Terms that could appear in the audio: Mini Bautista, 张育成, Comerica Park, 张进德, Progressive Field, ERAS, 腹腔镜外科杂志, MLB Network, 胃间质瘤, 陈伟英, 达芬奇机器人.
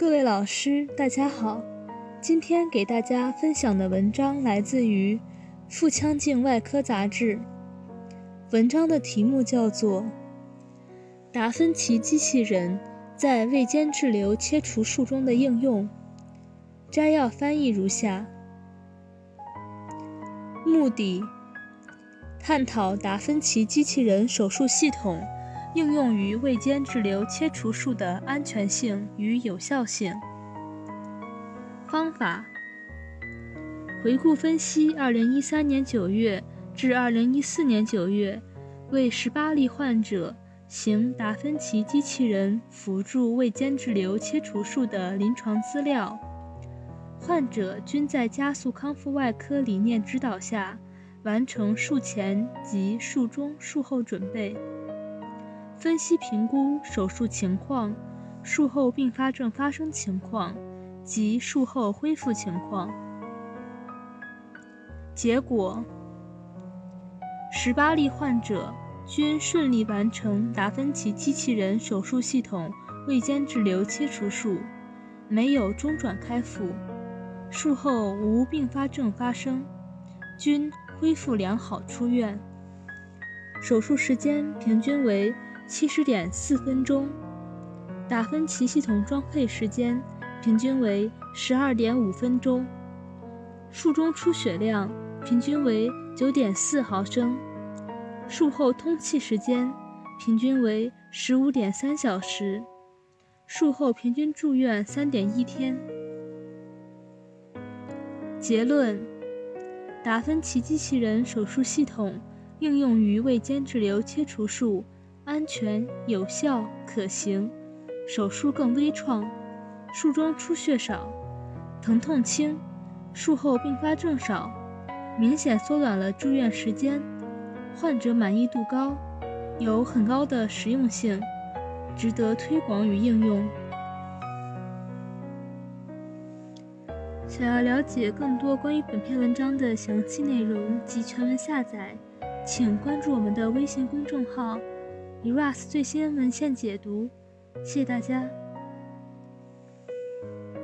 各位老师，大家好。今天给大家分享的文章来自于《腹腔镜外科杂志》，文章的题目叫做《达芬奇机器人在胃间质瘤切除术中的应用》。摘要翻译如下：目的，探讨达芬奇机器人手术系统应用于胃间质瘤切除术的安全性与有效性。方法，回顾分析2013年9月至2014年9月为18例患者行达芬奇机器人辅助胃间质瘤切除术的临床资料，患者均在加速康复外科理念指导下完成术前及术中术后准备，分析评估手术情况、术后并发症发生情况及术后恢复情况。结果，18例患者均顺利完成达芬奇机器人手术系统胃间质瘤切除术，没有中转开腹，术后无并发症发生，均恢复良好出院。手术时间平均为70.4分钟，达芬奇系统装配时间平均为12.5分钟，术中出血量平均为9.4毫升，术后通气时间平均为15.3小时，术后平均住院3.1天。结论，达芬奇机器人手术系统应用于胃间质瘤切除术安全、有效、可行，手术更微创，术中出血少，疼痛轻，术后并发症少，明显缩短了住院时间，患者满意度高，有很高的实用性，值得推广与应用。想要了解更多关于本篇文章的详细内容及全文下载，请关注我们的微信公众号ERAS 最新文献解读，谢谢大家。